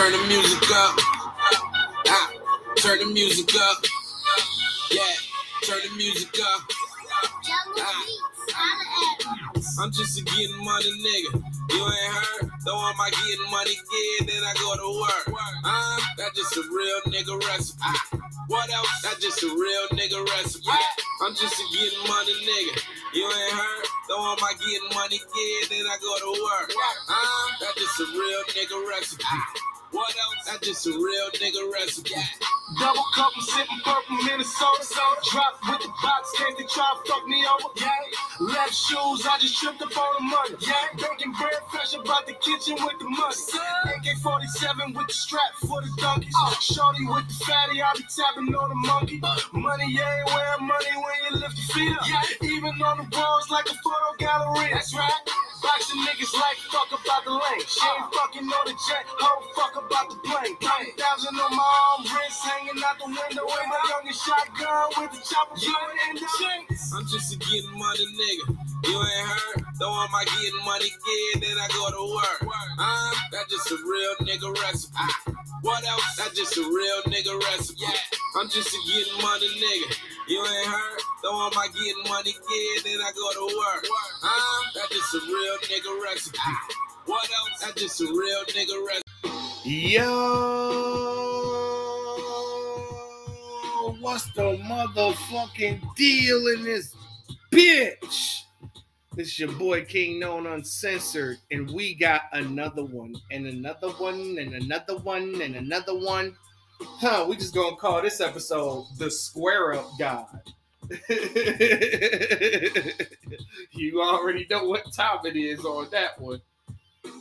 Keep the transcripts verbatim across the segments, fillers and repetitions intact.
Turn the music up. Ah, turn the music up. Yeah, turn the music up. Ah, I'm just a getting money nigga. You ain't heard? Though I'm my getting money kid, then I go to work. Uh, that's just a real nigga recipe. What else? That's just a real nigga recipe. I'm just a getting money nigga. You ain't heard? Though I'm my getting money kid, then I go to work. Uh, that's just a real nigga recipe. What else? That's just a real nigga recipe. Double cup, I'm sipping purple Minnesota. So drop with the box, can't they try to fuck me over? Yeah. Left shoes, I just tripped up on the money. Yeah. Banking bread fresh about the kitchen with the money. A K forty-seven with the strap for the donkeys. Uh. Shorty with the fatty, I be tapping on the monkey. Uh. Money everywhere, money when you lift your feet up. Yeah. Even on the walls like a photo gallery. That's right. Boxing niggas like fuck about the lane. She ain't uh. fucking know the jet, hoe fuck about the plane. Thousand on my arm, wrist hanging out the window with my youngest shotgun with the chopper. You ain't end up. I'm just a getting money nigga. You ain't heard? Though I'm my getting money kid, then I go to work. Uh, that's just a real nigga recipe. Uh, what else? That's just a real nigga recipe. Yeah. I'm just a getting money nigga. You ain't heard? Though I'm my getting money kid, then I go to work. Uh, that's just a real nigga recipe. Uh, what else? That's just a real nigga recipe. Yo. What's the motherfucking deal in this bitch? This is your boy King Known Uncensored, and we got another one, and another one, and another one, and another one. Huh, we just gonna call this episode The Square Up God. You already know what time it is on that one.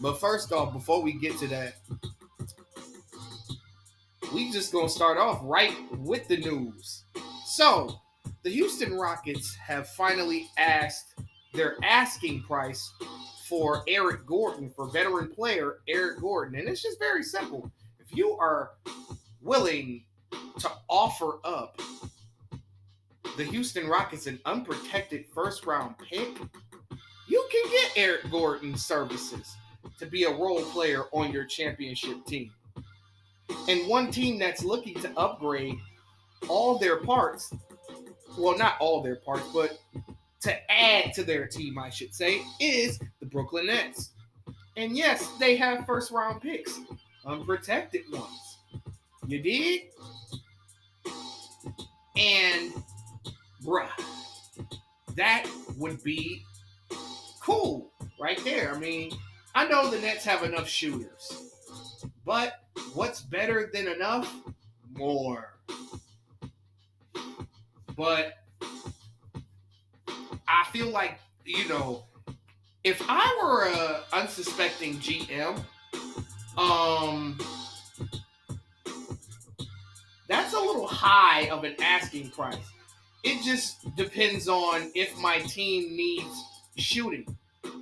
But first off, before we get to that, we just gonna start off right with the news. So, the Houston Rockets have finally asked their asking price for Eric Gordon, for veteran player Eric Gordon. And it's just very simple. If you are willing to offer up the Houston Rockets an unprotected first-round pick, you can get Eric Gordon's services to be a role player on your championship team. And one team that's looking to upgrade all their parts, well, not all their parts, but to add to their team, I should say, is the Brooklyn Nets. And yes, they have first-round picks, unprotected ones. You dig? And, bruh, that would be cool right there. I mean, I know the Nets have enough shooters, but what's better than enough? More. But I feel like, you know, if I were an unsuspecting G M, um, that's a little high of an asking price. It just depends on if my team needs shooting.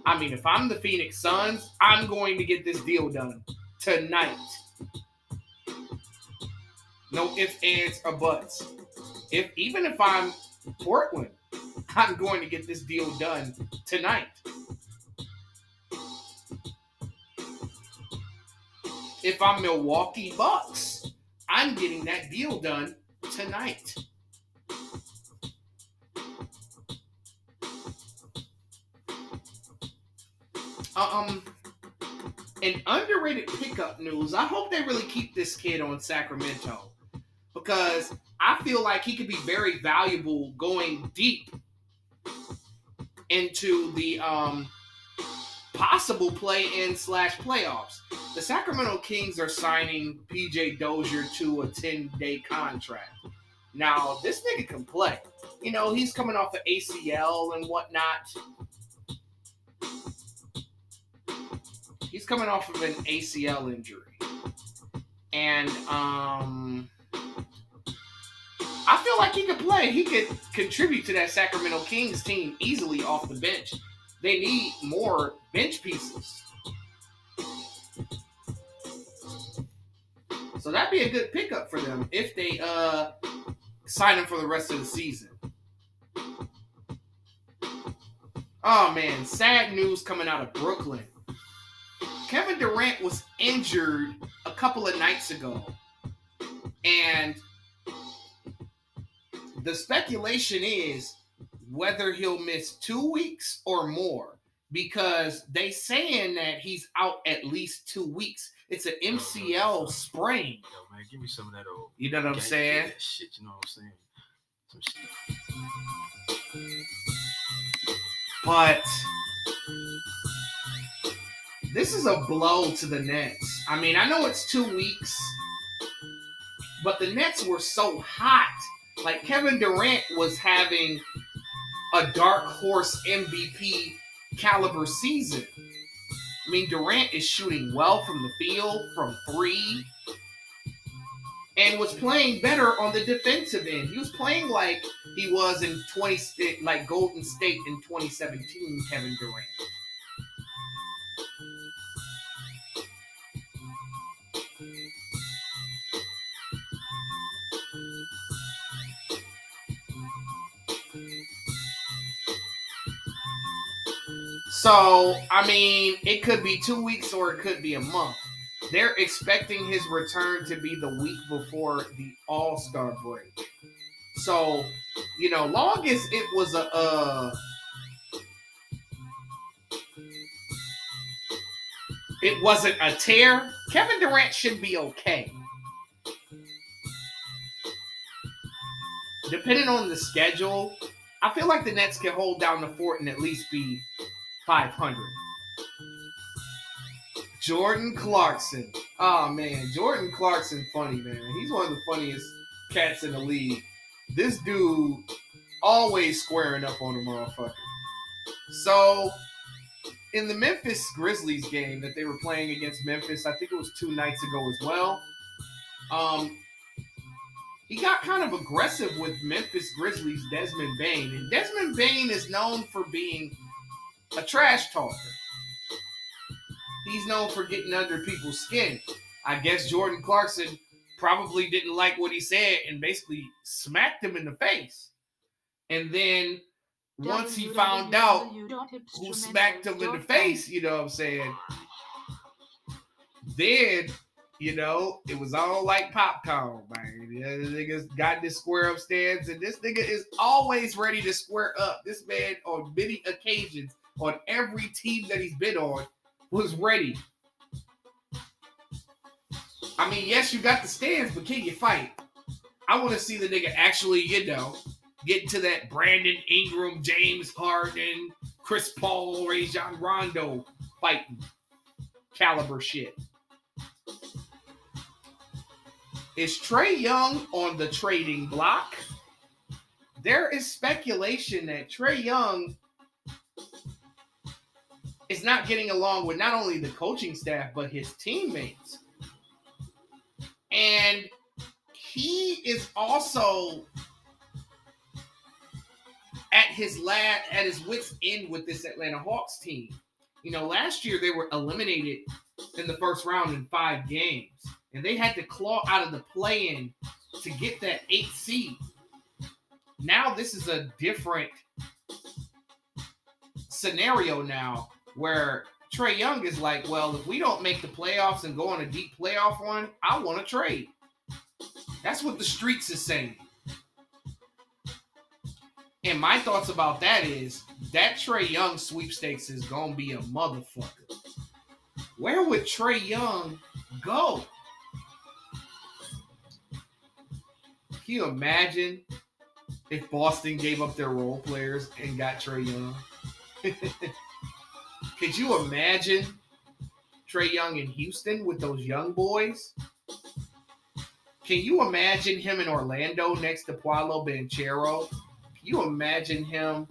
I mean, if I'm the Phoenix Suns, I'm going to get this deal done tonight. No ifs, ands, or buts. If even if I'm Portland, I'm going to get this deal done tonight. If I'm Milwaukee Bucks, I'm getting that deal done tonight. Um, an underrated pickup news. I hope they really keep this kid on Sacramento, because I feel like he could be very valuable going deep into the um, possible play-in slash playoffs. The Sacramento Kings are signing P J Dozier to a ten-day contract. Now, this nigga can play. You know, he's coming off of A C L and whatnot. He's coming off of an A C L injury. And, um... I feel like he could play. He could contribute to that Sacramento Kings team easily off the bench. They need more bench pieces. So that'd be a good pickup for them if they uh, sign him for the rest of the season. Oh, man. Sad news coming out of Brooklyn. Kevin Durant was injured a couple of nights ago, and the speculation is whether he'll miss two weeks or more, because they saying that he's out at least two weeks. It's an M C L sprain. Yo, man, give me some of that old. You know what I'm saying? That shit, you know what I'm saying? Some shit. But this is a blow to the Nets. I mean, I know it's two weeks, but the Nets were so hot. Like, Kevin Durant was having a dark horse M V P caliber season. I mean, Durant is shooting well from the field, from three, and was playing better on the defensive end. He was playing like he was in twenty, like Golden State in twenty seventeen, Kevin Durant. So, I mean, it could be two weeks or it could be a month. They're expecting his return to be the week before the All-Star break. So, you know, long as it was a... Uh, it wasn't a tear, Kevin Durant should be okay. Depending on the schedule, I feel like the Nets can hold down the fort and at least be... five hundred. Jordan Clarkson. Oh, man. Jordan Clarkson, funny, man. He's one of the funniest cats in the league. This dude always squaring up on a motherfucker. So, in the Memphis Grizzlies game that they were playing against Memphis, I think it was two nights ago as well, um, he got kind of aggressive with Memphis Grizzlies' Desmond Bain. And Desmond Bain is known for being a trash talker. He's known for getting under people's skin. I guess Jordan Clarkson probably didn't like what he said and basically smacked him in the face. And then once he found out who smacked him in the face, you know what I'm saying, then, you know, it was all like popcorn, man. The other niggas got this square up stance, and this nigga is always ready to square up. This man, on many occasions, on every team that he's been on, was ready. I mean, yes, you got the stands, but can you fight? I want to see the nigga actually, you know, get to that Brandon Ingram, James Harden, Chris Paul, Rajon Rondo fighting caliber shit. Is Trae Young on the trading block? There is speculation that Trae Young is not getting along with not only the coaching staff, but his teammates. And he is also at his lad, at his wit's end with this Atlanta Hawks team. You know, last year they were eliminated in the first round in five games, and they had to claw out of the play-in to get that eighth seed. Now this is a different scenario now, where Trae Young is like, well, if we don't make the playoffs and go on a deep playoff run, I want to trade. That's what the streets is saying. And my thoughts about that is that Trae Young sweepstakes is going to be a motherfucker. Where would Trae Young go? Can you imagine if Boston gave up their role players and got Trae Young? Could you imagine Trae Young in Houston with those young boys? Can you imagine him in Orlando next to Paolo Banchero? Can you imagine him?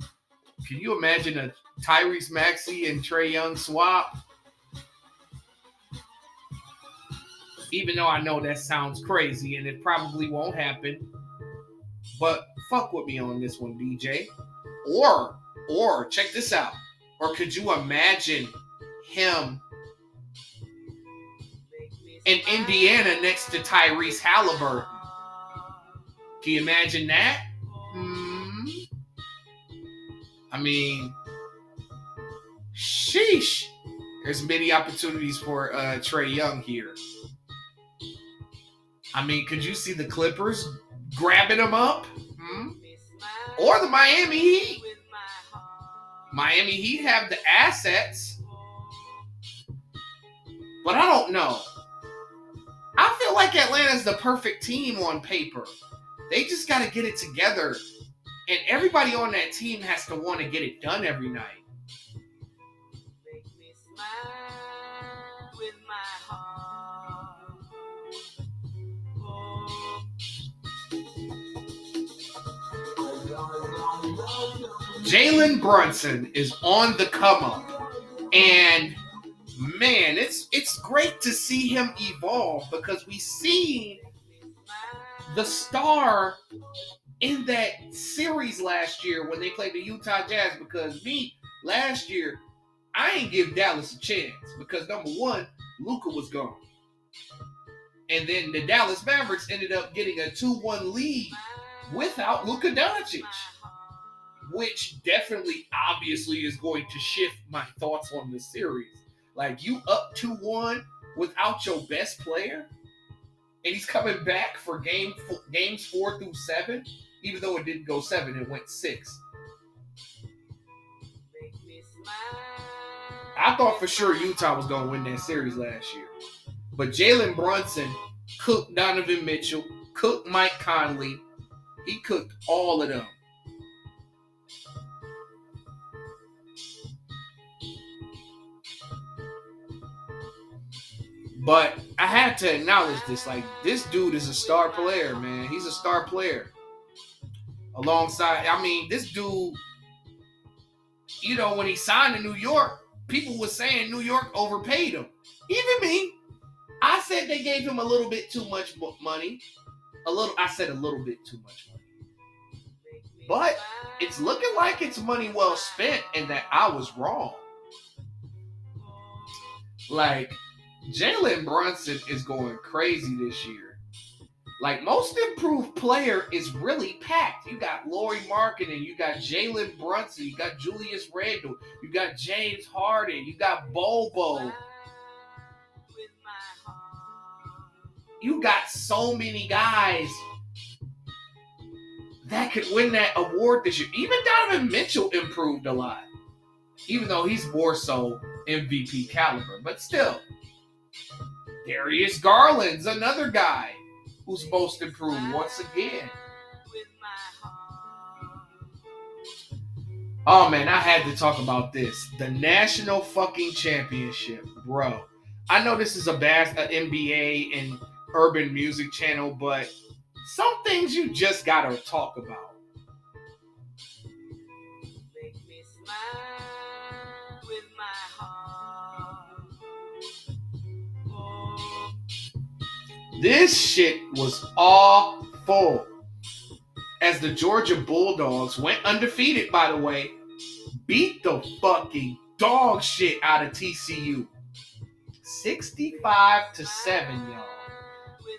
Can you imagine a Tyrese Maxey and Trae Young swap? Even though I know that sounds crazy and it probably won't happen, but fuck with me on this one, D J. Or Or, check this out, or could you imagine him in Indiana next to Tyrese Halliburton? Can you imagine that? Mm-hmm. I mean, sheesh. There's many opportunities for uh, Trae Young here. I mean, could you see the Clippers grabbing him up? Hmm? Or the Miami Heat? Miami Heat have the assets. But I don't know. I feel like Atlanta's the perfect team on paper. They just got to get it together. And everybody on that team has to want to get it done every night. Make me smile with my heart. Oh. Jalen Brunson is on the come up. And man, it's it's great to see him evolve, because we see the star in that series last year when they played the Utah Jazz. Because me, last year, I ain't give Dallas a chance because, number one, Luka was gone. And then the Dallas Mavericks ended up getting a two one lead without Luka Doncic, which definitely, obviously, is going to shift my thoughts on the series. Like, you up two one without your best player, and he's coming back for game four, games four through seven, even though it didn't go seven, it went six. Make me smile. I thought for sure Utah was going to win that series last year. But Jalen Brunson cooked Donovan Mitchell, cooked Mike Conley. He cooked all of them. But I had to acknowledge this. Like, this dude is a star player, man. He's a star player. Alongside, I mean, this dude, you know, when he signed in New York, people were saying New York overpaid him. Even me. I said they gave him a little bit too much money. A little, I said a little bit too much money. But it's looking like it's money well spent and that I was wrong. Like, Jalen Brunson is going crazy this year. Like, most improved player is really packed. You got Lauri Markkanen, you got Jalen Brunson, you got Julius Randle, you got James Harden, you got Bobo. You got so many guys that could win that award this year. Even Donovan Mitchell improved a lot, even though he's more so M V P caliber, but still. Darius Garland's another guy who's most improved once again. Oh, man, I had to talk about this. The national fucking championship, bro. I know this is a bad N B A and urban music channel, but some things you just got to talk about. Make me smile with my heart. This shit was awful. As the Georgia Bulldogs went undefeated, by the way, beat the fucking dog shit out of T C U. sixty-five to seven, y'all.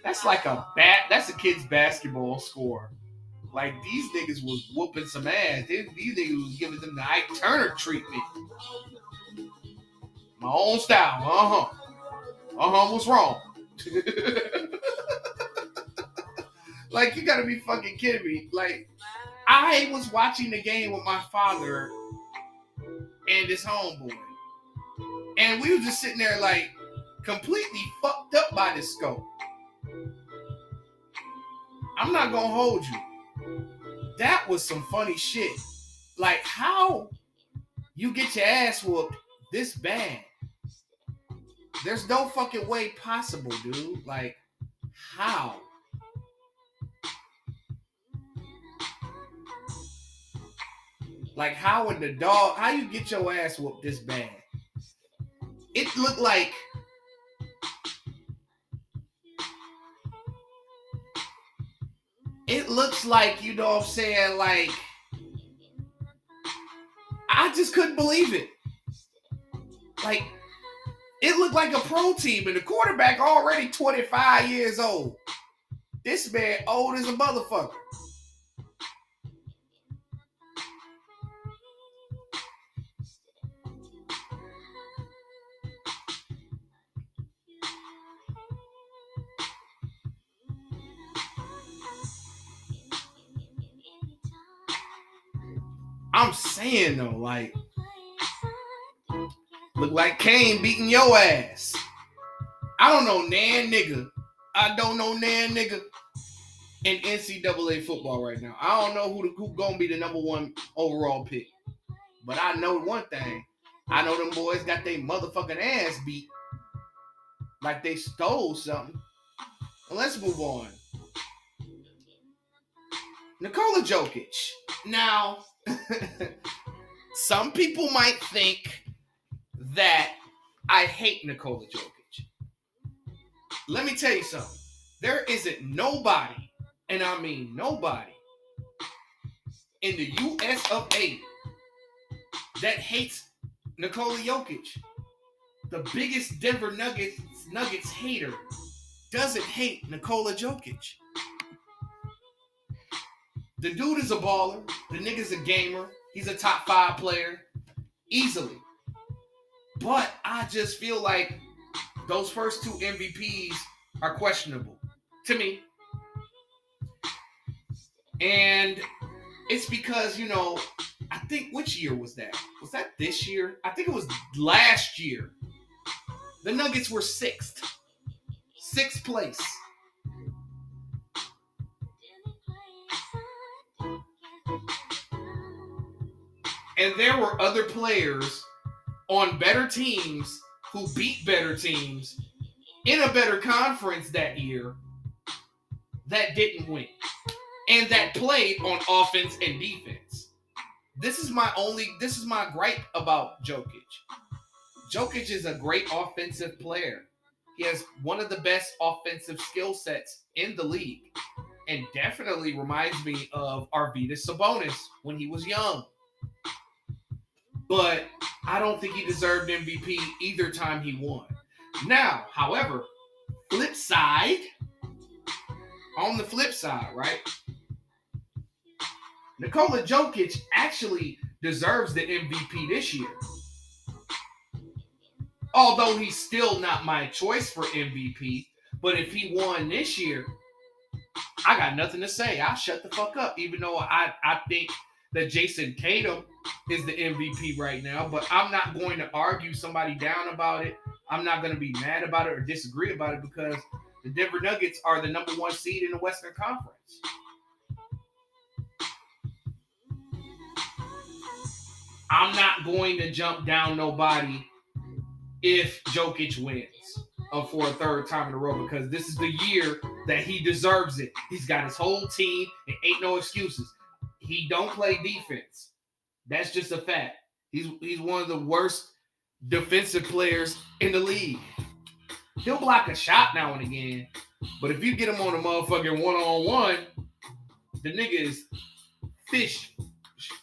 That's like a bat. That's a kid's basketball score. Like, these niggas was whooping some ass. These, these niggas was giving them the Ike Turner treatment. My own style. Uh-huh. Uh-huh. What's wrong? Like, you gotta be fucking kidding me. Like, I was watching the game with my father and his homeboy, and we were just sitting there like completely fucked up by this scope. I'm not gonna hold you, that was some funny shit. Like, how you get your ass whooped this bad? There's no fucking way possible, dude. Like, how? Like, how in the dog? How you get your ass whooped this bad? It looked like it looks like, you know what I'm saying? Like, I just couldn't believe it. Like, it looked like a pro team, and the quarterback already twenty-five years old. This man old as a motherfucker. I'm saying though, like, look like Kane beating your ass. I don't know, nan nigga. I don't know, nan nigga. In N C double A football right now, I don't know who the who gonna be the number one overall pick, but I know one thing. I know them boys got their motherfucking ass beat, like they stole something. And let's move on. Nikola Jokic. Now, some people might think that I hate Nikola Jokic. Let me tell you something. There isn't nobody, and I mean nobody, in the U S of A that hates Nikola Jokic. The biggest Denver Nuggets Nuggets hater doesn't hate Nikola Jokic. The dude is a baller. The nigga's a gamer. He's a top five player. Easily. But I just feel like those first two M V Ps are questionable to me. And it's because, you know, I think which year was that? Was that this year? I think it was last year. The Nuggets were sixth. Sixth place. And there were other players on better teams who beat better teams in a better conference that year that didn't win and that played on offense and defense. This is my only, this is my gripe about Jokic. Jokic is a great offensive player. He has one of the best offensive skill sets in the league and definitely reminds me of Arvydas Sabonis when he was young. But I don't think he deserved M V P either time he won. Now, however, flip side, on the flip side, right? Nikola Jokic actually deserves the M V P this year. Although he's still not my choice for M V P, but if he won this year, I got nothing to say. I'll shut the fuck up, even though I, I think that Jason Tatum is the M V P right now, but I'm not going to argue somebody down about it. I'm not going to be mad about it or disagree about it because the Denver Nuggets are the number one seed in the Western Conference. I'm not going to jump down nobody if Jokic wins for a third time in a row because this is the year that he deserves it. He's got his whole team and ain't no excuses. He don't play defense. That's just a fact. He's he's one of the worst defensive players in the league. He'll block a shot now and again, but if you get him on a motherfucking one-on-one, the nigga is fish,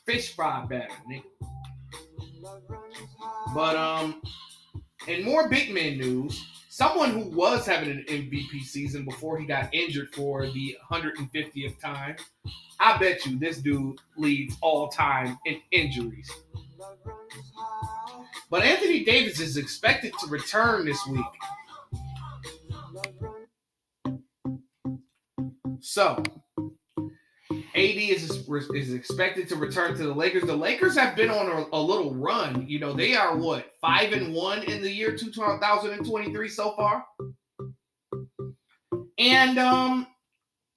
fish fry batter, nigga. But, um, and more big man news, someone who was having an M V P season before he got injured for the one hundred fiftieth time, I bet you this dude leads all time in injuries. But Anthony Davis is expected to return this week. So, A D is, is expected to return to the Lakers. The Lakers have been on a, a little run. You know, they are, what, five and one in the year two thousand twenty-three so far? And um,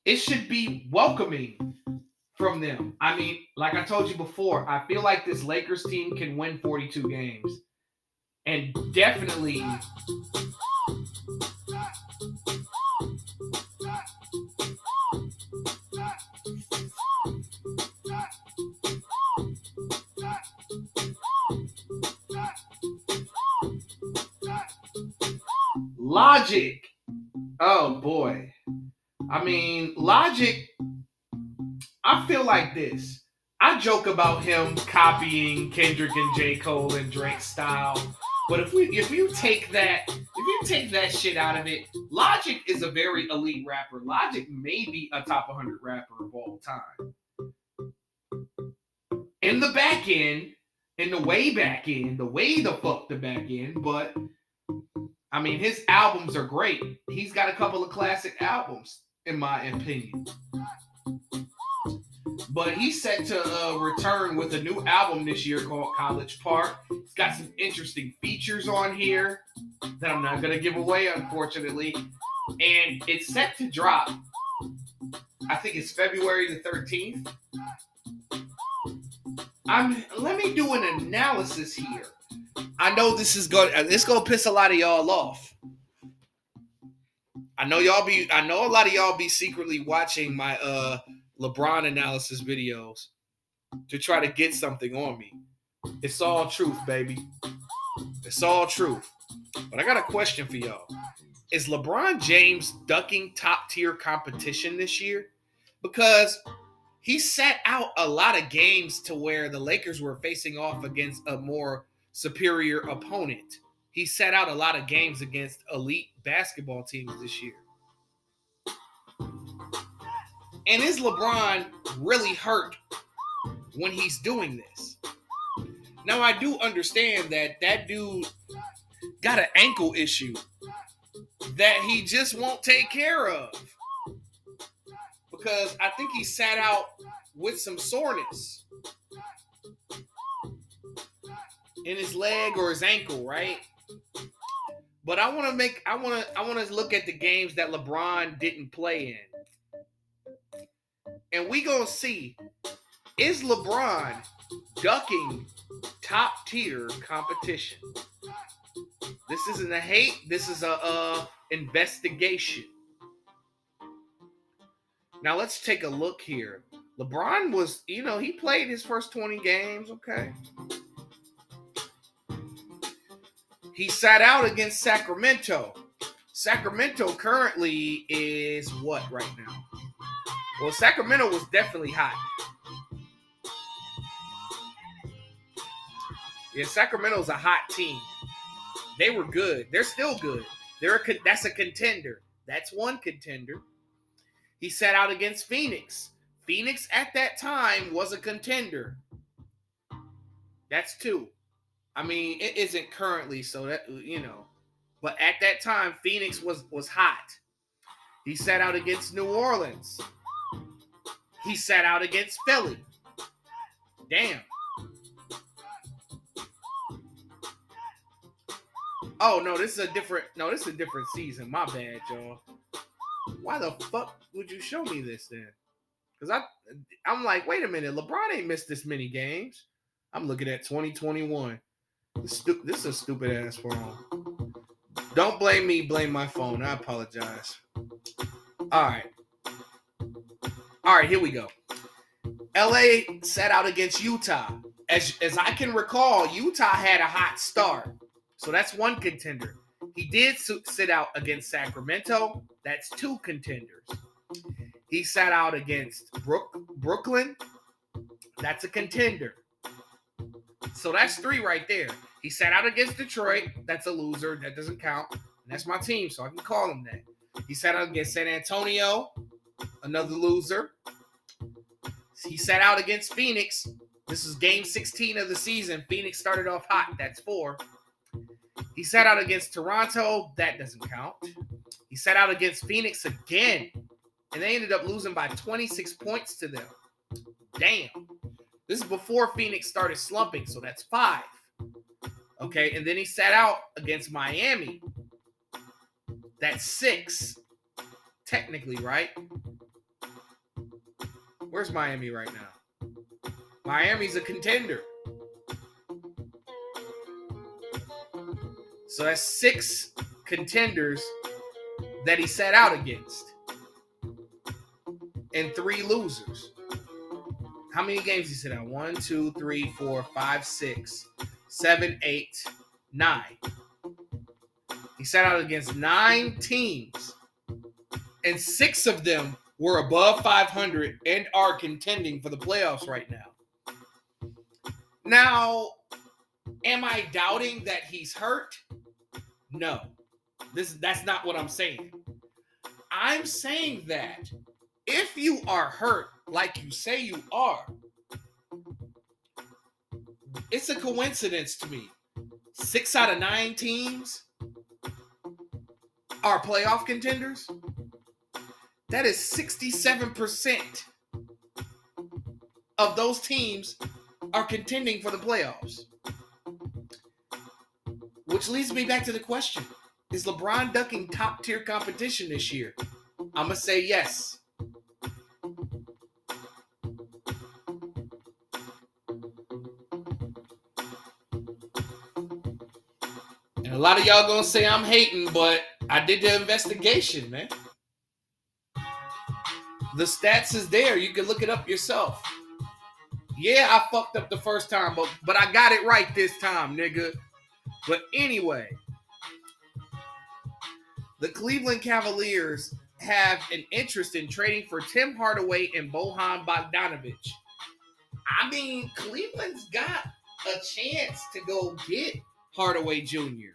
it should be welcoming from them. I mean, like I told you before, I feel like this Lakers team can win forty-two games. And definitely Logic. Oh boy. I mean, Logic, I feel like this. I joke about him copying Kendrick and J. Cole and Drake's style. But if we if you take that, if you take that shit out of it, Logic is a very elite rapper. Logic may be a top one hundred rapper of all time. In the back end, in the way back end, the way the fuck the back end, but I mean his albums are great. He's got a couple of classic albums, in my opinion. but he's set to uh, return with a new album this year called College Park. It's got some interesting features on here that I'm not going to give away, unfortunately. And it's set to drop, I think it's February the thirteenth. I'm, let me do an analysis here. I know this is going it's going to piss a lot of y'all off. I know y'all be I know a lot of y'all be secretly watching my uh, LeBron analysis videos to try to get something on me. It's all truth, baby. It's all truth. But I got a question for y'all. Is LeBron James ducking top-tier competition this year? Because he sat out a lot of games to where the Lakers were facing off against a more superior opponent. He sat out a lot of games against elite basketball teams this year. And is LeBron really hurt when he's doing this? Now, I do understand that that dude got an ankle issue that he just won't take care of, because I think he sat out with some soreness in his leg or his ankle, right? But I want to make, I want to, I want to look at the games that LeBron didn't play in, and we gonna see, is LeBron ducking top tier competition? This isn't a hate. This is a uh, investigation. Now let's take a look here. LeBron was, you know, he played his first twenty games. Okay. He sat out against Sacramento. Sacramento currently is what right now? Well, Sacramento was definitely hot. Yeah, Sacramento's a hot team. They were good. They're still good. They're a con- that's a contender. That's one contender. He sat out against Phoenix. Phoenix at that time was a contender. That's two. I mean, it isn't currently, so that, you know. But at that time, Phoenix was, was hot. He sat out against New Orleans. He sat out against Philly. Damn. Oh, no, this is a different, no, this is a different season. My bad, y'all. Why the fuck would you show me this then? Because I, I'm like, wait a minute, LeBron ain't missed this many games. I'm looking at twenty twenty-one. This, stu- this is a stupid-ass phone. Don't blame me, blame my phone. I apologize. All right. All right, here we go. L A sat out against Utah. As, as I can recall, Utah had a hot start. So that's one contender. He did sit out against Sacramento. That's two contenders. He sat out against Brook, Brooklyn. That's a contender. So that's three right there. He sat out against Detroit. That's a loser. That doesn't count. And that's my team, so I can call him that. He sat out against San Antonio. Another loser. He sat out against Phoenix. This is game sixteen of the season. Phoenix started off hot. That's four. He sat out against Toronto. That doesn't count. He sat out against Phoenix again, and they ended up losing by twenty-six points to them. Damn. This is before Phoenix started slumping, so that's five. Okay, and then he sat out against Miami. That's six, technically, right? Where's Miami right now? Miami's a contender. So that's six contenders that he sat out against and three losers. How many games he sat out? One, two, three, four, five, six, seven, eight, nine. He sat out against nine teams, and six of them were above five hundred and are contending for the playoffs right now. Now, am I doubting that he's hurt? No, this that's not what I'm saying. I'm saying that if you are hurt, like you say you are, it's a coincidence to me. Six out of nine teams are playoff contenders. That is sixty-seven percent of those teams are contending for the playoffs. Which leads me back to the question. Is LeBron ducking top-tier competition this year? I'm going to say yes. And a lot of y'all going to say I'm hating, but I did the investigation, man. The stats is there. You can look it up yourself. Yeah, I fucked up the first time, but, but I got it right this time, nigga. But anyway, the Cleveland Cavaliers have an interest in trading for Tim Hardaway and Bogdan Bogdanovic. I mean, Cleveland's got a chance to go get Hardaway Junior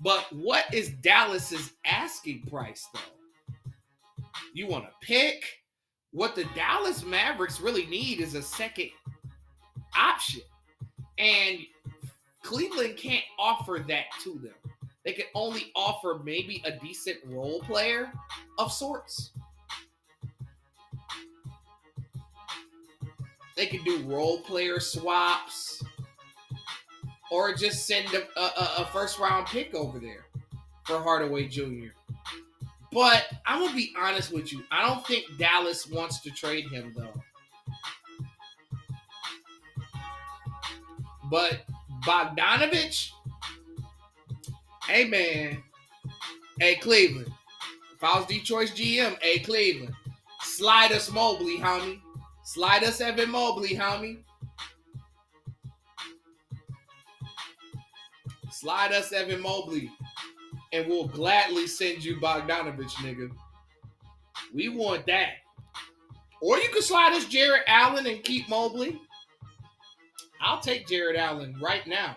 But what is Dallas's asking price, though? You want to pick? What the Dallas Mavericks really need is a second option. And Cleveland can't offer that to them. They can only offer maybe a decent role player of sorts. They can do role player swaps or just send a, a, a first round pick over there for Hardaway Junior But I'm going to be honest with you. I don't think Dallas wants to trade him, though. But Bogdanovic, hey, man, hey, Cleveland. If I was Detroit's G M, hey, Cleveland, slide us Mobley, homie. Slide us Evan Mobley, homie. Slide us Evan Mobley, and we'll gladly send you Bogdanovic, nigga. We want that. Or you can slide us Jarrett Allen and keep Mobley. I'll take Jarrett Allen right now.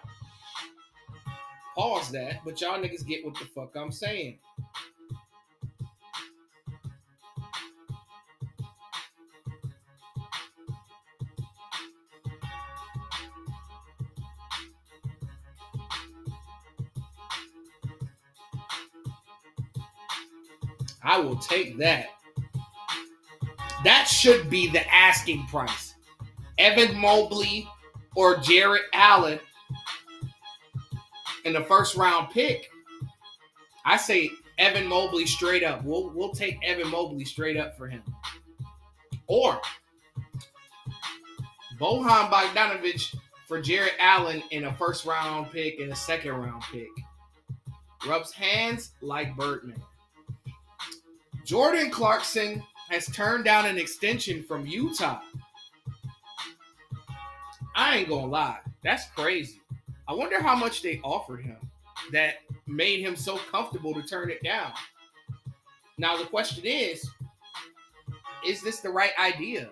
Pause that, but y'all niggas get what the fuck I'm saying. I will take that. That should be the asking price. Evan Mobley or Jarrett Allen in the first round pick. I say Evan Mobley straight up. We'll we'll take Evan Mobley straight up for him. Or Bojan Bogdanovic for Jarrett Allen in a first round pick and a second round pick. Rubs hands like Birdman. Jordan Clarkson has turned down an extension from Utah. I ain't gonna lie. That's crazy. I wonder how much they offered him that made him so comfortable to turn it down. Now, the question is, is this the right idea?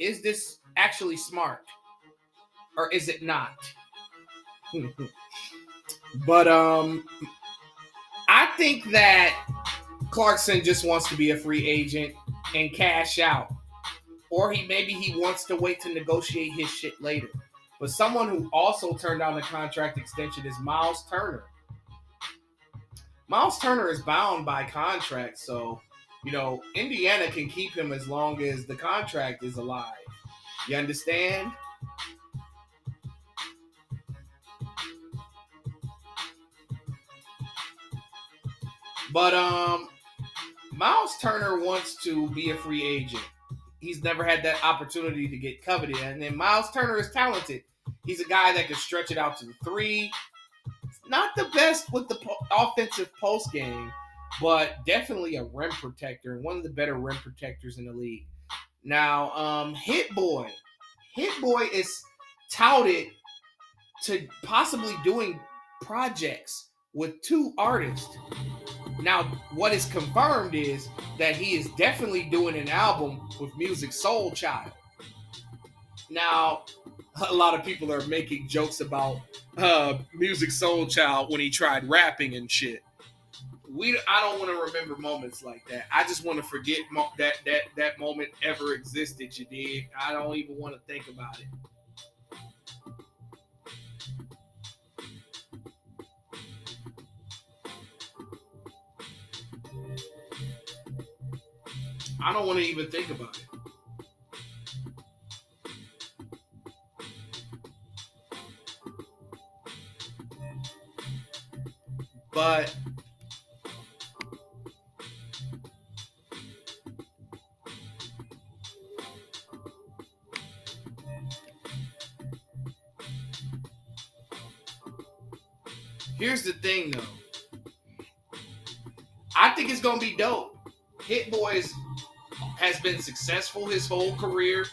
Is this actually smart? Or is it not? But um, I think that Clarkson just wants to be a free agent and cash out. Or he maybe he wants to wait to negotiate his shit later. But someone who also turned down a contract extension is Myles Turner. Myles Turner is bound by contract, so, you know, Indiana can keep him as long as the contract is alive. You understand? But um, Myles Turner wants to be a free agent. He's never had that opportunity to get coveted. And then Myles Turner is talented. He's a guy that can stretch it out to the three. Not the best with the po- offensive post game, but definitely a rim protector and one of the better rim protectors in the league. Now, um, Hit Boy. Hit Boy is touted to possibly doing projects with two artists. Now, what is confirmed is that he is definitely doing an album with Music Soul Child. Now, a lot of people are making jokes about uh, Music Soul Child when he tried rapping and shit. We, I don't want to remember moments like that. I just want to forget mo- that that that moment ever existed, you dig? I don't even want to think about it. I don't want to even think about it. But here's the thing, though. I think it's going to be dope. Hit Boyz has been successful his whole career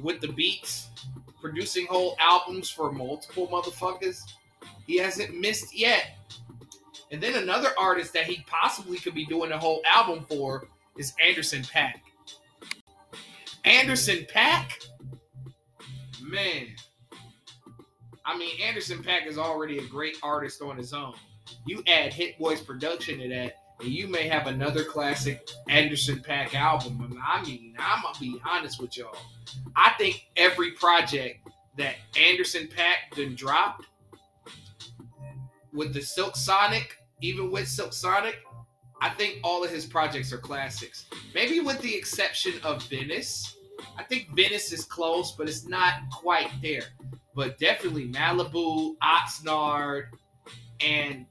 with the beats, producing whole albums for multiple motherfuckers. He hasn't missed yet. And then another artist that he possibly could be doing a whole album for is Anderson .Paak. Anderson .Paak? Man. I mean, Anderson .Paak is already a great artist on his own. You add Hit Boyz production to that, and you may have another classic Anderson .Paak album. And I mean, I'm going to be honest with y'all. I think every project that Anderson .Paak then dropped with the Silk Sonic, even with Silk Sonic, I think all of his projects are classics. Maybe with the exception of Venice. I think Venice is close, but it's not quite there. But definitely Malibu, Oxnard, and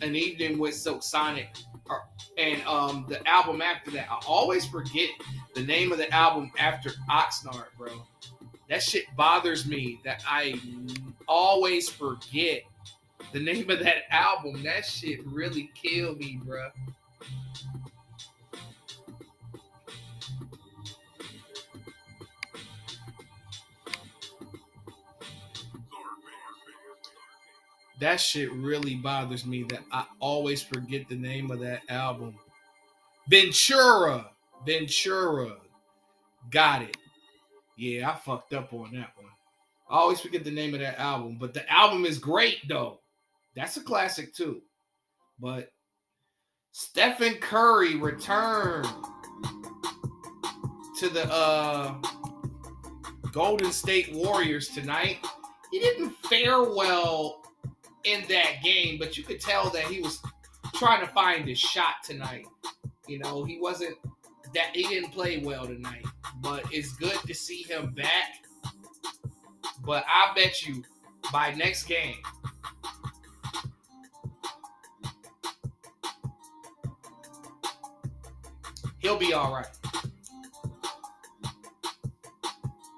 An Evening with Silk Sonic, are, and um, the album after that. I always forget the name of the album after Oxnard, bro. That shit bothers me that I always forget the name of that album. That shit really killed me, bro. That shit really bothers me that I always forget the name of that album. Ventura. Ventura. Got it. Yeah, I fucked up on that one. I always forget the name of that album. But the album is great, though. That's a classic, too. But Stephen Curry returned to the uh, Golden State Warriors tonight. He didn't fare well in that game, but you could tell that he was trying to find his shot tonight. You know, he wasn't that he didn't play well tonight, but it's good to see him back. But I bet you by next game, he'll be all right.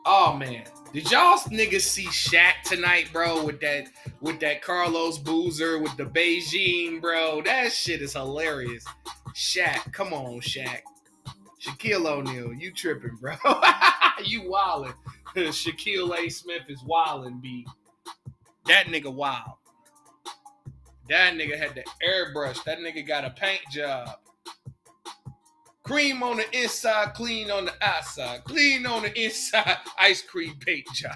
Oh man, did y'all niggas see Shaq tonight, bro, with that with that Carlos Boozer, with the Beijing, bro? That shit is hilarious. Shaq, come on, Shaq. Shaquille O'Neal, you tripping, bro. You wildin'. Shaquille A. Smith is wildin', B. That nigga wild. That nigga had the airbrush. That nigga got a paint job. Cream on the inside, clean on the outside. Clean on the inside, ice cream paint job.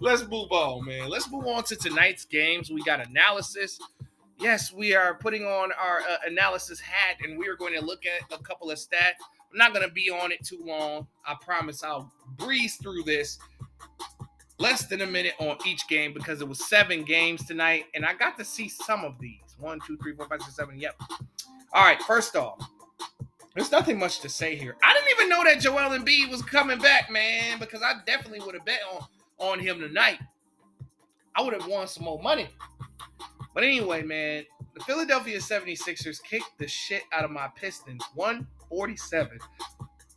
Let's move on, man. Let's move on to tonight's games. We got analysis. Yes, we are putting on our uh, analysis hat, and we are going to look at a couple of stats. I'm not going to be on it too long. I promise I'll breeze through this. Less than a minute on each game because it was seven games tonight, and I got to see some of these. One, two, three, four, five, six, seven. Yep. All right, first off, there's nothing much to say here. I didn't even know that Joel Embiid was coming back, man, because I definitely would have bet on, on him tonight. I would have won some more money. But anyway, man, the Philadelphia seventy-sixers kicked the shit out of my Pistons, one forty-seven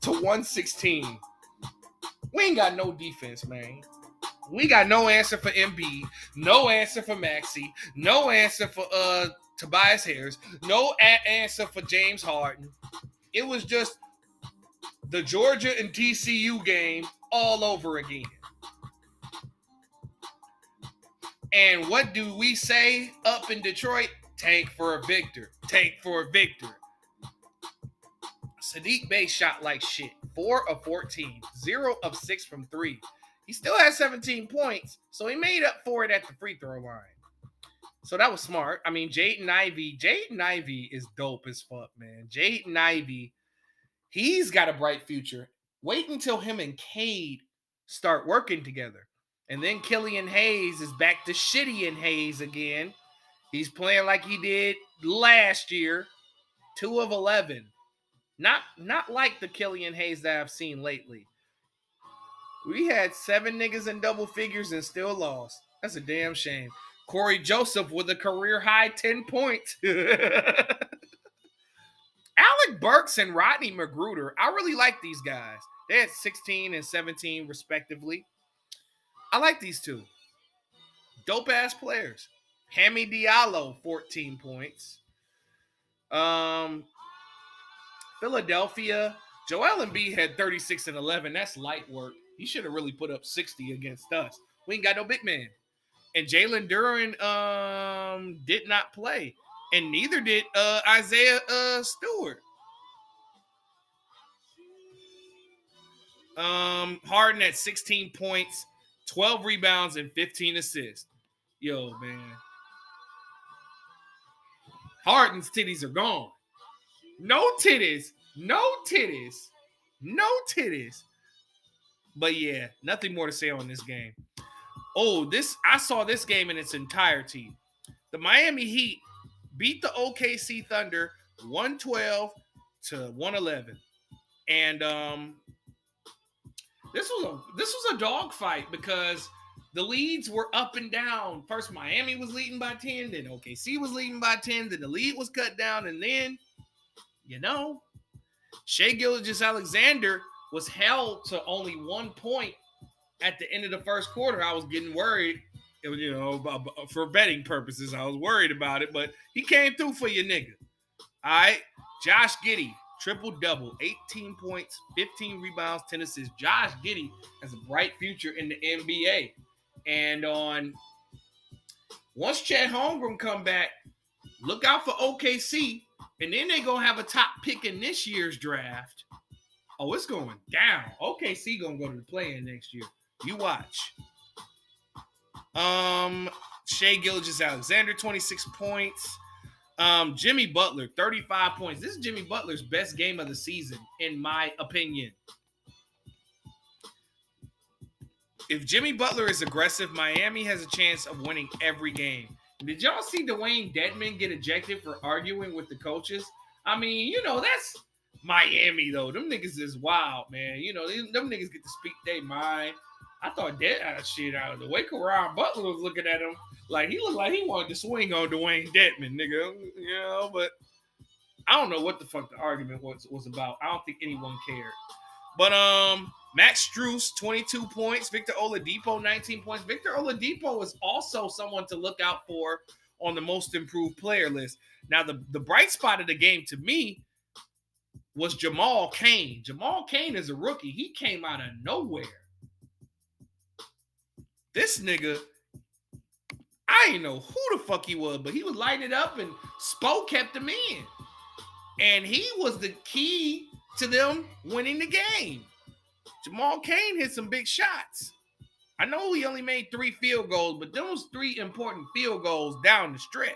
to one sixteen. We ain't got no defense, man. We got no answer for Embiid, no answer for Maxey, no answer for uh Tobias Harris, no a- answer for James Harden. It was just the Georgia and T C U game all over again. And what do we say up in Detroit? Tank for a victor. Tank for a victor. Sadiq Bey shot like shit. four of fourteen. zero of six from three. He still had seventeen points, so he made up for it at the free throw line. So that was smart. I mean, Jaden Ivey. Jaden Ivey is dope as fuck, man. Jaden Ivey, he's got a bright future. Wait until him and Cade start working together. And then Killian Hayes is back to shitty and Hayes again. He's playing like he did last year. two of eleven. Not, not like the Killian Hayes that I've seen lately. We had seven niggas in double figures and still lost. That's a damn shame. Corey Joseph with a career-high ten points. Alec Burks and Rodney Magruder. I really like these guys. They had sixteen and seventeen, respectively. I like these two. Dope-ass players. Hammy Diallo, fourteen points. Um, Philadelphia. Joel Embiid had thirty-six and eleven. That's light work. He should have really put up sixty against us. We ain't got no big man. And Jalen Duren um, did not play. And neither did uh, Isaiah uh, Stewart. Um, Harden at sixteen points, twelve rebounds, and fifteen assists. Yo, man. Harden's titties are gone. No titties. No titties. No titties. But, yeah, nothing more to say on this game. Oh, this I saw this game in its entirety. The Miami Heat beat the O K C Thunder one twelve to one eleven. And um, this was a this was a dogfight because the leads were up and down. First, Miami was leading by ten, then O K C was leading by ten, then the lead was cut down, and then, you know, Shai Gilgeous-Alexander was held to only one point at the end of the first quarter. I was getting worried, it was, you know, for betting purposes. I was worried about it, but he came through for your nigga. All right, Josh Giddey, triple-double, eighteen points, fifteen rebounds, ten assists. Josh Giddey has a bright future in the N B A. And on once Chet Holmgren come back, look out for O K C, and then they're going to have a top pick in this year's draft. Oh, it's going down. O K C going to go to the play-in next year. You watch. Um, Shai Gilgeous-Alexander, twenty-six points. Um, Jimmy Butler, thirty-five points. This is Jimmy Butler's best game of the season, in my opinion. If Jimmy Butler is aggressive, Miami has a chance of winning every game. Did y'all see Dwayne Dedman get ejected for arguing with the coaches? I mean, you know, that's Miami, though. Them niggas is wild, man. You know, them niggas get to speak their mind. I thought that uh, shit out of the way. Karan Butler was looking at him like he looked like he wanted to swing on Dwayne Dedman, nigga. You know, but I don't know what the fuck the argument was, was about. I don't think anyone cared. But um, Max Strus, twenty-two points. Victor Oladipo, nineteen points. Victor Oladipo is also someone to look out for on the most improved player list. Now, the, the bright spot of the game to me was Jamal Cain. Jamal Cain is a rookie. He came out of nowhere. This nigga, I didn't know who the fuck he was, but he was lighting it up, and Spo kept him in. And he was the key to them winning the game. Jamal Cain hit some big shots. I know he only made three field goals, but those three important field goals down the stretch.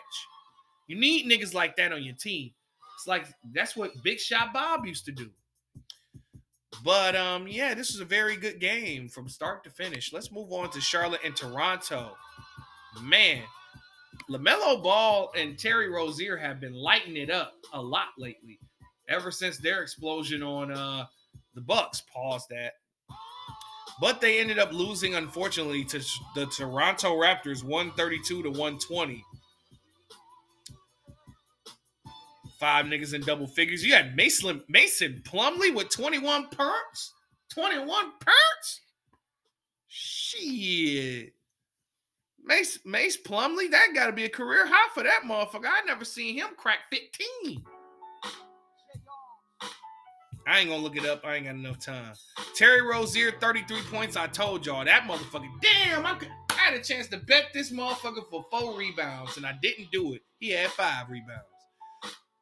You need niggas like that on your team. It's like that's what Big Shot Bob used to do. But, um, yeah, this was a very good game from start to finish. Let's move on to Charlotte and Toronto. Man, LaMelo Ball and Terry Rozier have been lighting it up a lot lately ever since their explosion on uh, the Bucks. Pause that. But they ended up losing, unfortunately, to the Toronto Raptors, one thirty-two to one twenty. Five niggas in double figures. You had Mason, Mason Plumlee with twenty-one perks. twenty-one perks? Shit. Mace, Mace Plumlee, that got to be a career high for that motherfucker. I never seen him crack fifteen. I ain't going to look it up. I ain't got enough time. Terry Rozier, thirty-three points. I told y'all, that motherfucker. Damn, I, could, I had a chance to bet this motherfucker for four rebounds, and I didn't do it. He had five rebounds.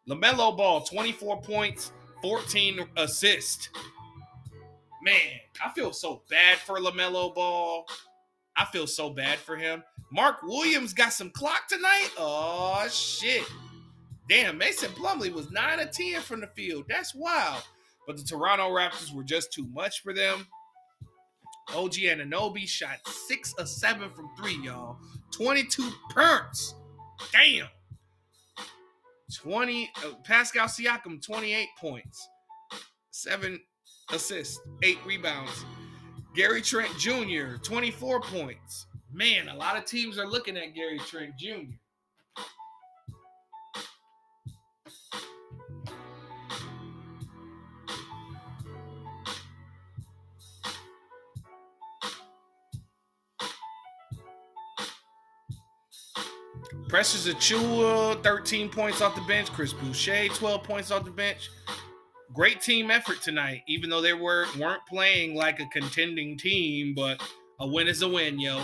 LaMelo Ball, twenty-four points, fourteen assists. Man, I feel so bad for LaMelo Ball. I feel so bad for him. Mark Williams got some clock tonight. Oh, shit. Damn, Mason Plumlee was nine of ten from the field. That's wild. But the Toronto Raptors were just too much for them. O G Anunoby shot six of seven from three, y'all. twenty-two perks. Damn. twenty uh, Pascal Siakam, twenty-eight points, seven assists, eight rebounds. Gary Trent Junior, twenty-four points. man, a lot of teams are looking at Gary Trent Junior Precious Achiuwa, thirteen points off the bench. Chris Boucher, twelve points off the bench. Great team effort tonight, even though they were, weren't playing like a contending team, but a win is a win, yo.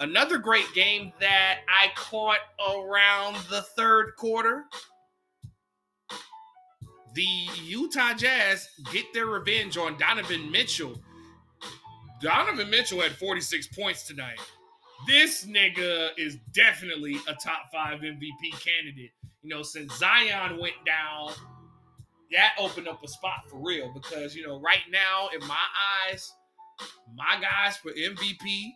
Another great game that I caught around the third quarter. The Utah Jazz get their revenge on Donovan Mitchell. Donovan Mitchell had forty-six points tonight. This nigga is definitely a top five M V P candidate. You know, since Zion went down, that opened up a spot for real. Because, you know, right now, in my eyes, my guys for M V P,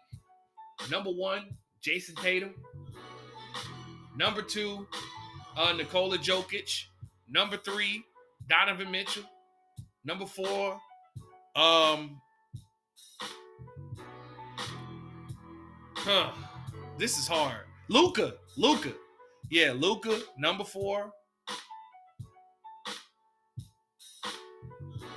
number one, Jason Tatum. Number two, uh, Nikola Jokic. Number three, Donovan Mitchell. Number four, um... Huh. This is hard. Luka. Luka. Yeah, Luka, number four.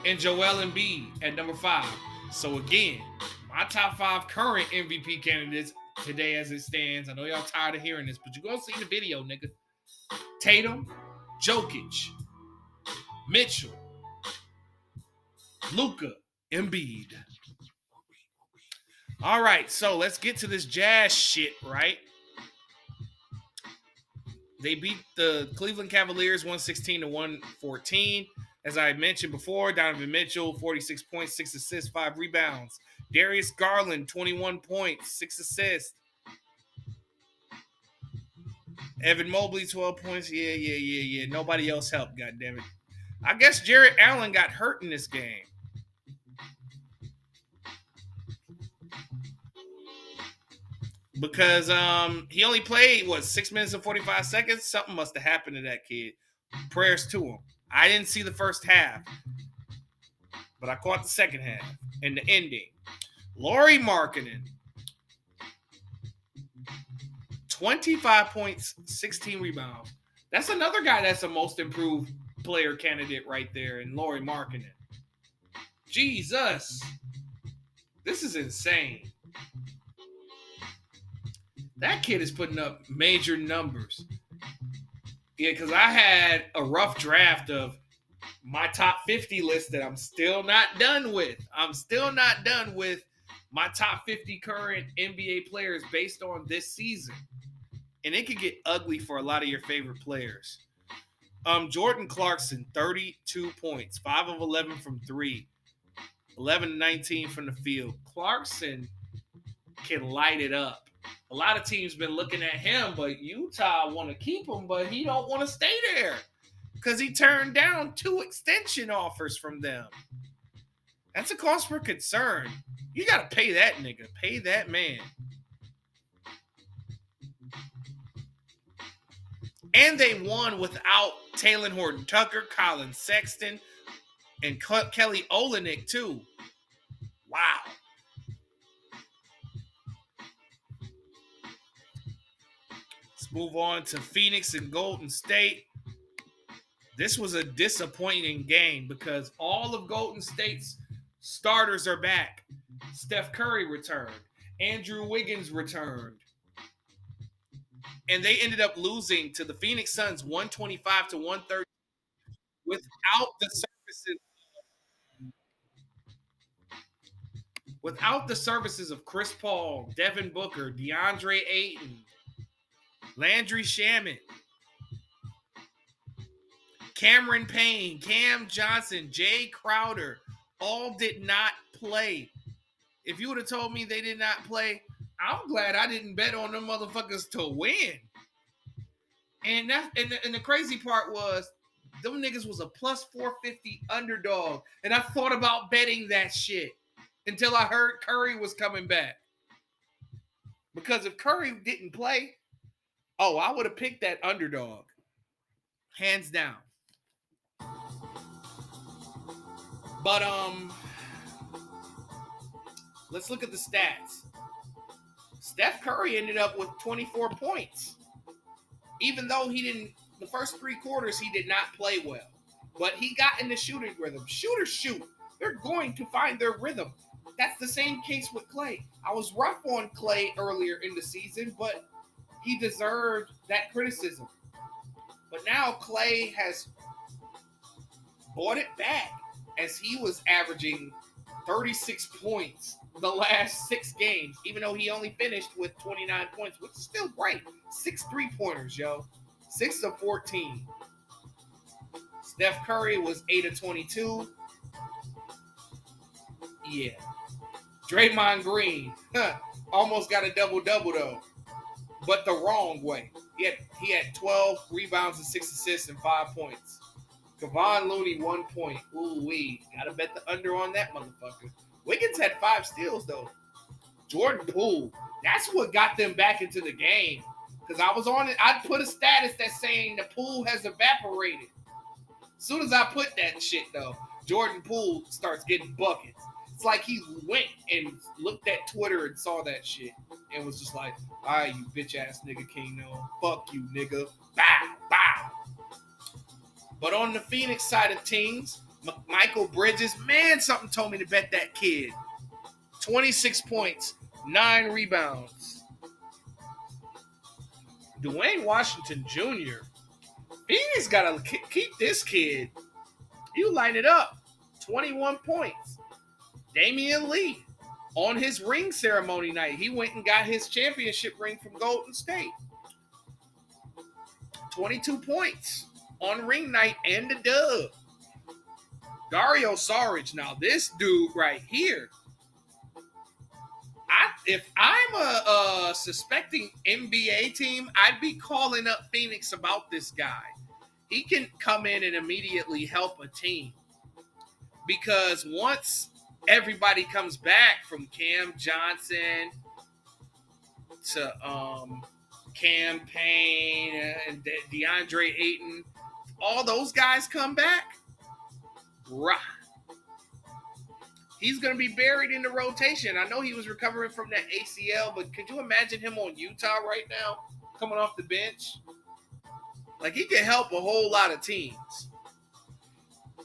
And Joel Embiid at number five. So, again, my top five current M V P candidates today as it stands. I know y'all tired of hearing this, but you're going to see the video, nigga. Tatum, Jokic, Mitchell, Luka, Embiid. All right, so let's get to this Jazz shit, right? They beat the Cleveland Cavaliers one sixteen to one fourteen. As I mentioned before, Donovan Mitchell, forty-six points, six assists, five rebounds. Darius Garland, twenty-one points, six assists. Evan Mobley, twelve points. Yeah, yeah, yeah, yeah. Nobody else helped, goddammit. I guess Jarrett Allen got hurt in this game. Because um, he only played, what, six minutes and forty-five seconds? Something must have happened to that kid. Prayers to him. I didn't see the first half, but I caught the second half and the ending. Lauri Markkanen, twenty-five points, sixteen rebounds. That's another guy that's a most improved player candidate right there in Lauri Markkanen. Jesus. This is insane. That kid is putting up major numbers. Yeah, because I had a rough draft of my top fifty list that I'm still not done with. I'm still not done with my top fifty current N B A players based on this season. And it could get ugly for a lot of your favorite players. Um, Jordan Clarkson, thirty-two points, five of eleven from three, eleven of nineteen from the field. Clarkson can light it up. A lot of teams been looking at him, but Utah want to keep him, but he don't want to stay there because he turned down two extension offers from them. That's a cause for concern. You got to pay that nigga. Pay that man. And they won without Talen Horton-Tucker, Colin Sexton, and Kelly Olynyk too. Wow. Move on to Phoenix and Golden State. This was a disappointing game because all of Golden State's starters are back. Steph Curry returned. Andrew Wiggins returned. And they ended up losing to the Phoenix Suns one twenty-five to one thirty without the services without the services of Chris Paul, Devin Booker, DeAndre Ayton, Landry Shamet, Cameron Payne, Cam Johnson, Jay Crowder, all did not play. If you would have told me they did not play, I'm glad I didn't bet on them motherfuckers to win. And that, and the, and the crazy part was, them niggas was a plus four fifty underdog, and I thought about betting that shit until I heard Curry was coming back. Because if Curry didn't play, oh, I would have picked that underdog. Hands down. But, um, let's look at the stats. Steph Curry ended up with twenty-four points. Even though he didn't, the first three quarters, he did not play well. But he got in the shooting rhythm. Shooters shoot. They're going to find their rhythm. That's the same case with Clay. I was rough on Clay earlier in the season, but he deserved that criticism. But now Clay has bought it back, as he was averaging thirty-six points the last six games, even though he only finished with twenty-nine points, which is still great. Six three-pointers, yo. Six of fourteen. Steph Curry was eight of twenty-two. Yeah. Draymond Green, huh, almost got a double-double, though, but the wrong way. He had, he had twelve rebounds and six assists and five points. Kevon Looney, one point. Ooh-wee. Got to bet the under on that motherfucker. Wiggins had five steals, though. Jordan Poole. That's what got them back into the game. Because I was on it. I put a status that's saying the Poole has evaporated. As soon as I put that shit, though, Jordan Poole starts getting buckets. It's like he went and looked at Twitter and saw that shit and was just like, all right, you bitch-ass nigga, Kano. Fuck you, nigga. Bow, bow. But on the Phoenix side of things, M- Michael Bridges, man, something told me to bet that kid. twenty-six points, nine rebounds. Dwayne Washington Junior Phoenix got to keep this kid. You line it up. twenty-one points. Damian Lee, on his ring ceremony night, he went and got his championship ring from Golden State. twenty-two points. On ring night and the dub. Dario Saric. Now, this dude right here, I if I'm a, a suspecting N B A team, I'd be calling up Phoenix about this guy. He can come in and immediately help a team. Because once everybody comes back from Cam Johnson to um, Cam Payne and De- DeAndre Ayton, all those guys come back, bruh, he's going to be buried in the rotation. I know he was recovering from that A C L, but could you imagine him on Utah right now coming off the bench? Like, he can help a whole lot of teams.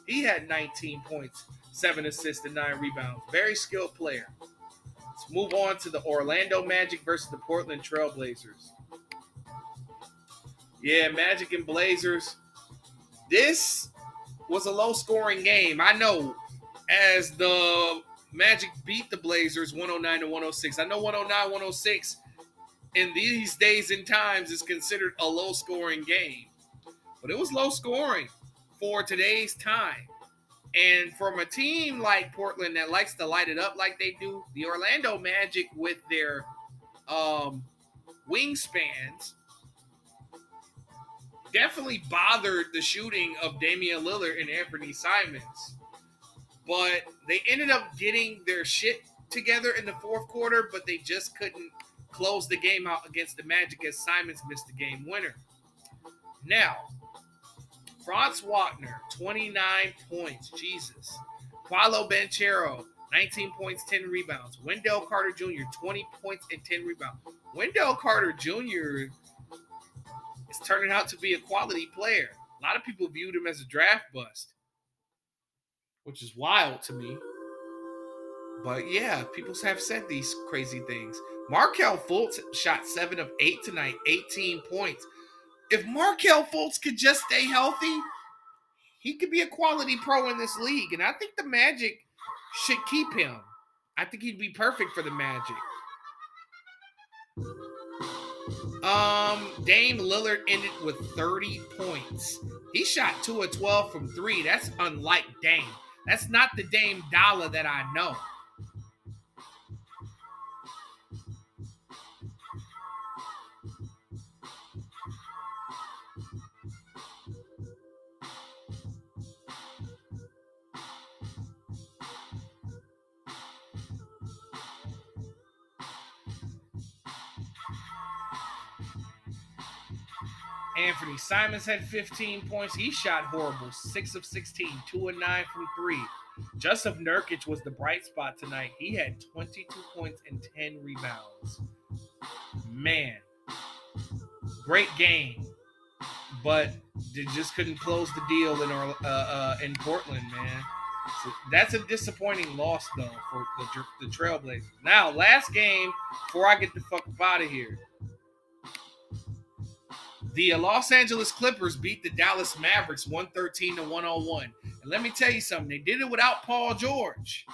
He had nineteen points, seven assists, and nine rebounds. Very skilled player. Let's move on to the Orlando Magic versus the Portland Trail Blazers. Yeah, Magic and Blazers. This was a low-scoring game. I know, as the Magic beat the Blazers one oh nine to one oh six. I know one oh nine to one oh six in these days and times is considered a low-scoring game. But it was low-scoring for today's time. And from a team like Portland that likes to light it up like they do, the Orlando Magic with their um, wingspans definitely bothered the shooting of Damian Lillard and Anthony Simons. But they ended up getting their shit together in the fourth quarter, but they just couldn't close the game out against the Magic as Simons missed the game winner. Now, Franz Wagner, twenty-nine points. Jesus. Paolo Banchero, nineteen points, ten rebounds. Wendell Carter Junior, twenty points and ten rebounds. Wendell Carter Junior is turning out to be a quality player. A lot of people viewed him as a draft bust, which is wild to me. But yeah, people have said these crazy things. Markelle Fultz shot seven of eight tonight, eighteen points. If Markelle Fultz could just stay healthy, he could be a quality pro in this league. And I think the Magic should keep him. I think he'd be perfect for the Magic. Um, Dame Lillard ended with thirty points. He shot two of twelve from three. That's unlike Dame. That's not the Dame Dollar that I know. Anthony Simons had fifteen points. He shot horrible. six of sixteen. two of nine from three. Jusuf Nurkic was the bright spot tonight. He had twenty-two points and ten rebounds. man, great game, but they just couldn't close the deal in uh, uh, in Portland, man. So that's a disappointing loss, though, for the, the Trailblazers. Now, last game before I get the fuck up out of here. The Los Angeles Clippers beat the Dallas Mavericks one thirteen to one oh one. And let me tell you something. They did it without Paul George.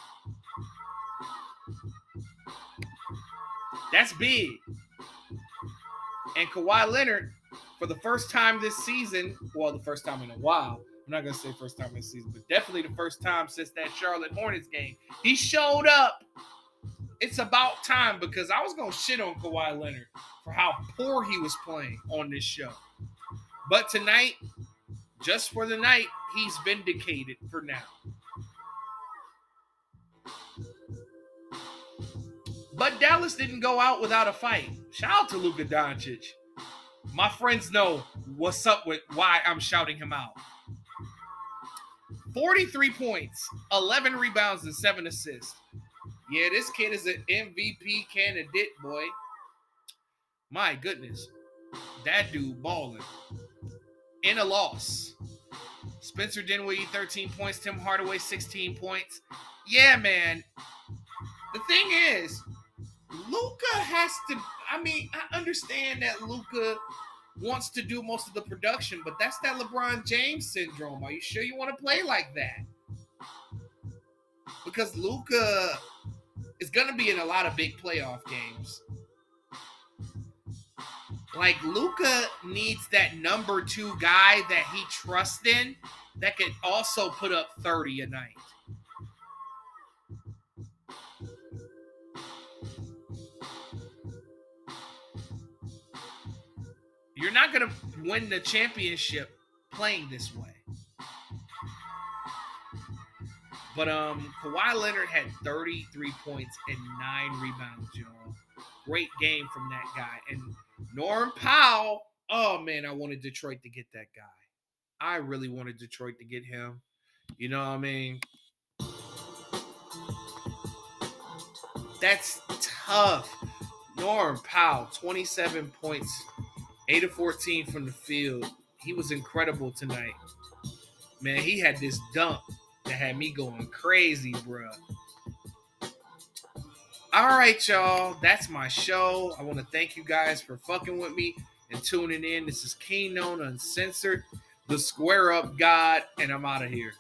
That's big. And Kawhi Leonard, for the first time this season, well, the first time in a while. I'm not going to say first time this season, but definitely the first time since that Charlotte Hornets game. He showed up. It's about time, because I was going to shit on Kawhi Leonard for how poor he was playing on this show. But tonight, just for the night, he's vindicated for now. But Dallas didn't go out without a fight. Shout out to Luka Doncic. My friends know what's up with why I'm shouting him out. forty-three points, eleven rebounds, and seven assists. Yeah, this kid is an M V P candidate, boy. My goodness. That dude balling. In a loss. Spencer Dinwiddie, thirteen points. Tim Hardaway, sixteen points. Yeah, man. The thing is, Luka has to, I mean, I understand that Luka wants to do most of the production, but that's that LeBron James syndrome. Are you sure you want to play like that? Because Luka is going to be in a lot of big playoff games. Like, Luka needs that number two guy that he trusts in that can also put up thirty a night. You're not going to win the championship playing this way. But um, Kawhi Leonard had thirty-three points and nine rebounds, y'all. Great game from that guy. And Norm Powell, oh, man, I wanted Detroit to get that guy. I really wanted Detroit to get him. You know what I mean? That's tough. Norm Powell, twenty-seven points. eight of fourteen from the field. He was incredible tonight. Man, he had this dunk that had me going crazy, bruh. All right, y'all. That's my show. I want to thank you guys for fucking with me and tuning in. This is Kingdom Uncensored, the Square Up God, and I'm out of here.